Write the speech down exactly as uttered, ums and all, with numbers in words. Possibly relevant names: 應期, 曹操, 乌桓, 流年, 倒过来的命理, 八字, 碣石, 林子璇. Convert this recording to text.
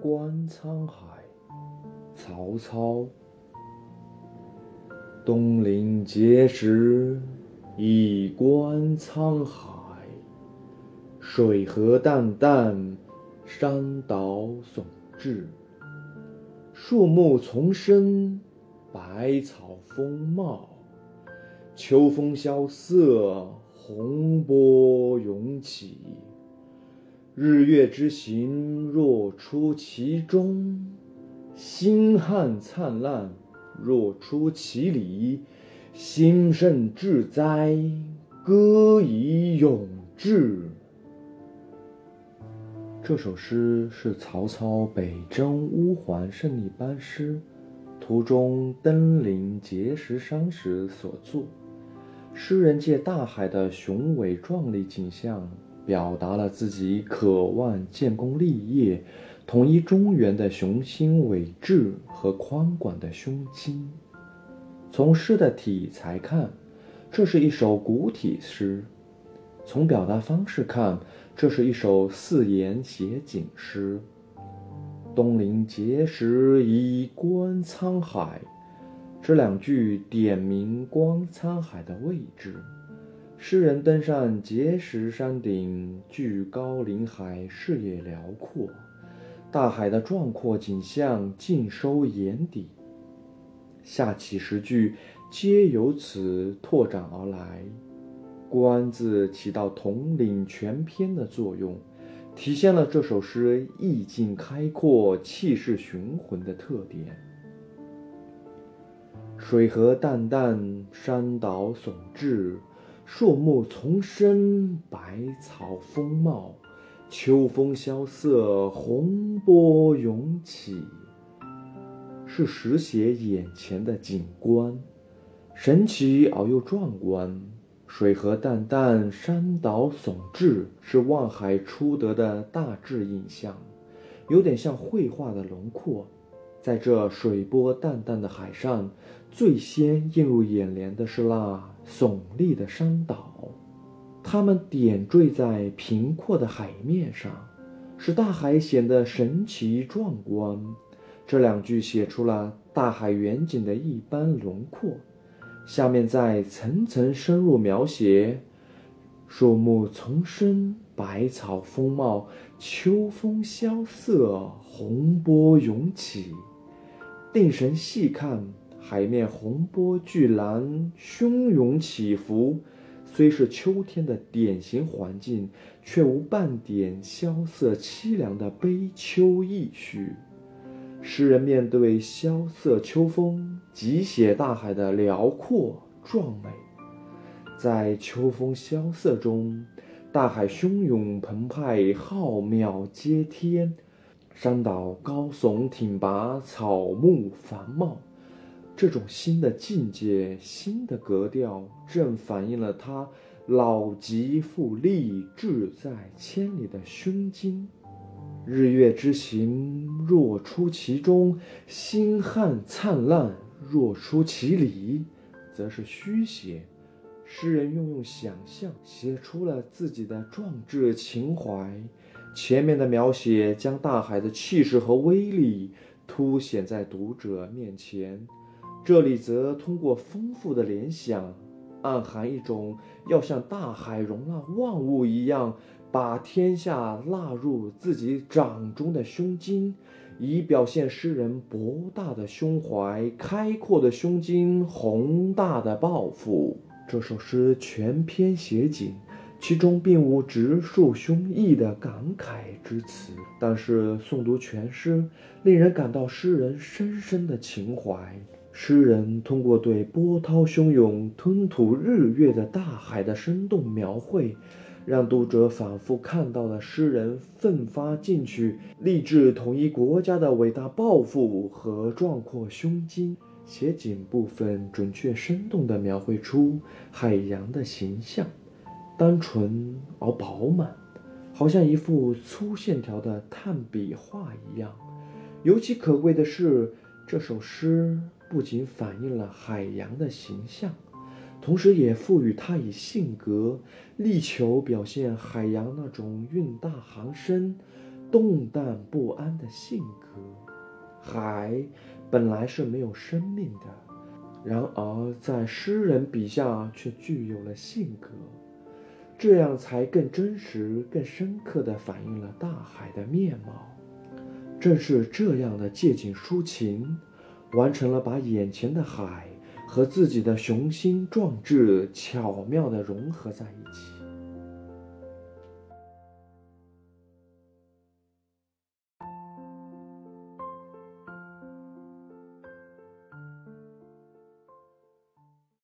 观沧海，曹操。东临碣石，以观沧海。水何澹澹，山岛竦峙。树木丛生，百草丰茂。秋风萧瑟，洪波涌起。日月之行，若出其中；星汉灿烂，若出其里。心甚至哉，歌以咏志。这首诗是曹操北征乌桓胜利班师途中登临碣石山时所作，诗人借大海的雄伟壮丽景象，表达了自己渴望建功立业、统一中原的雄心伟志和宽广的胸襟。从诗的体裁看，这是一首古体诗；从表达方式看，这是一首四言写景诗。东临碣石，以观沧海，这两句点明观沧海的位置。诗人登上碣石山顶，居高临海，视野辽阔，大海的壮阔景象尽收眼底。下起十句皆由此拓展而来。观字起到统领全篇的作用，体现了这首诗意境开阔、气势雄浑的特点。水何澹澹，山岛竦峙，树木丛生，百草丰茂。秋风萧瑟，洪波涌起，是实写眼前的景观，神奇而又壮观。水何澹澹，山岛竦峙是望海出得的大致印象，有点像绘画的轮廓。在这水波澹澹的海上，最先映入眼帘的是那耸立的山岛，它们点缀在平阔的海面上，使大海显得神奇壮观。这两句写出了大海远景的一般轮廓。下面再层层深入描写树木丛生，百草丰茂，秋风萧瑟，洪波涌起。定神细看，海面洪波巨澜，汹涌起伏，虽是秋天的典型环境，却无半点萧瑟凄凉的悲秋意绪。诗人面对萧瑟秋风，即写大海的辽阔壮美。在秋风萧瑟中，大海汹涌澎湃，浩渺接天，山岛高耸挺拔，草木繁茂。这种新的境界、新的格调，正反映了他老骥伏枥，志在千里的胸襟。日月之行，若出其中；星汉灿烂，若出其里。则是虚写，诗人运用想象写出了自己的壮志情怀。前面的描写将大海的气势和威力凸显在读者面前，这里则通过丰富的联想，暗含一种要像大海容纳万物一样，把天下纳入自己掌中的胸襟，以表现诗人博大的胸怀、开阔的胸襟、宏大的抱负。这首诗全篇写景，其中并无直抒胸臆的感慨之词，但是诵读全诗，令人感到诗人深深的情怀。诗人通过对波涛汹涌、吞吐日月的大海的生动描绘，让读者反复看到了诗人奋发进取、立志统一国家的伟大抱负和壮阔胸襟。写景部分准确生动地描绘出海洋的形象，单纯而饱满，好像一幅粗线条的炭笔画一样。尤其可贵的是，这首诗不仅反映了海洋的形象，同时也赋予它以性格，力求表现海洋那种韵大含深、动荡不安的性格。海本来是没有生命的，然而在诗人笔下却具有了性格，这样才更真实、更深刻地反映了大海的面貌。正是这样的借景抒情，完成了把眼前的海和自己的雄心壮志巧妙地融合在一起。